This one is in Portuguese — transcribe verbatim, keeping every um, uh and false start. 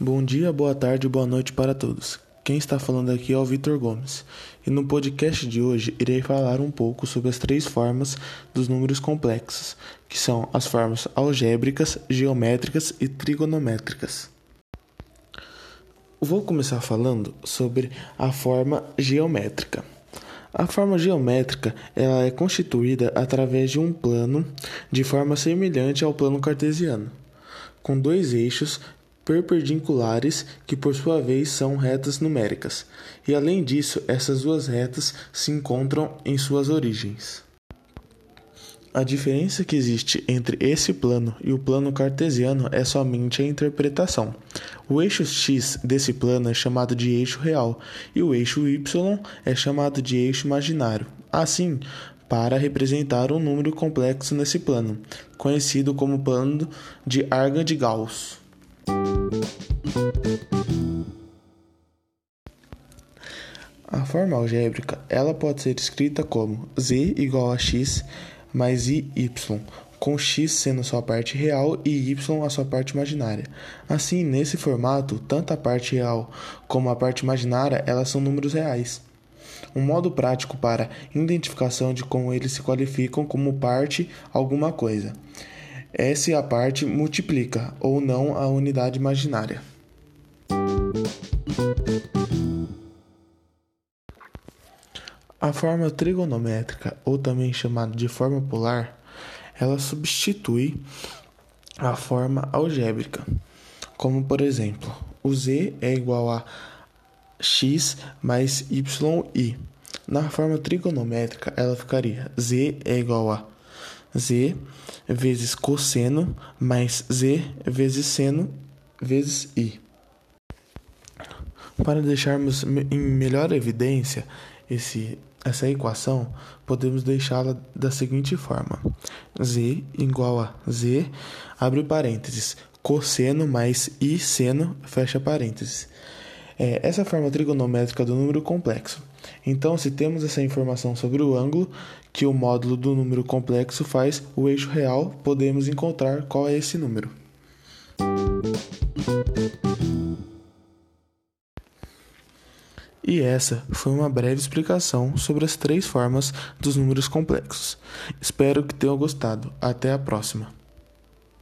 Bom dia, boa tarde, boa noite para todos. Quem está falando aqui é o Vitor Gomes, e no podcast de hoje irei falar um pouco sobre as três formas dos números complexos, que são as formas algébricas, geométricas e trigonométricas. Vou começar falando sobre a forma geométrica. A forma geométrica ela é constituída através de um plano de forma semelhante ao plano cartesiano, com dois eixos perpendiculares que, por sua vez, são retas numéricas, e além disso, essas duas retas se encontram em suas origens. A diferença que existe entre esse plano e o plano cartesiano é somente a interpretação. O eixo x desse plano é chamado de eixo real e o eixo y é chamado de eixo imaginário. Assim, para representar um número complexo nesse plano, conhecido como plano de Argand-Gauss. A forma algébrica ela pode ser escrita como z igual a x mais i y, com x sendo sua parte real e y a sua parte imaginária. Assim, nesse formato, tanto a parte real como a parte imaginária elas são números reais. Um modo prático para identificação de como eles se qualificam como parte alguma coisa é se a parte multiplica ou não a unidade imaginária. A forma trigonométrica, ou também chamada de forma polar, ela substitui a forma algébrica, como por exemplo, o z é igual a x mais yi. Na forma trigonométrica, ela ficaria z é igual a z vezes cosseno mais z vezes seno vezes i. Para deixarmos em melhor evidência esse, essa equação, podemos deixá-la da seguinte forma: z igual a z, abre parênteses, cosseno mais i seno, fecha parênteses. É, essa forma trigonométrica do número complexo. Então, se temos essa informação sobre o ângulo que o módulo do número complexo faz o eixo real, podemos encontrar qual é esse número. E essa foi uma breve explicação sobre as três formas dos números complexos. Espero que tenham gostado. Até a próxima!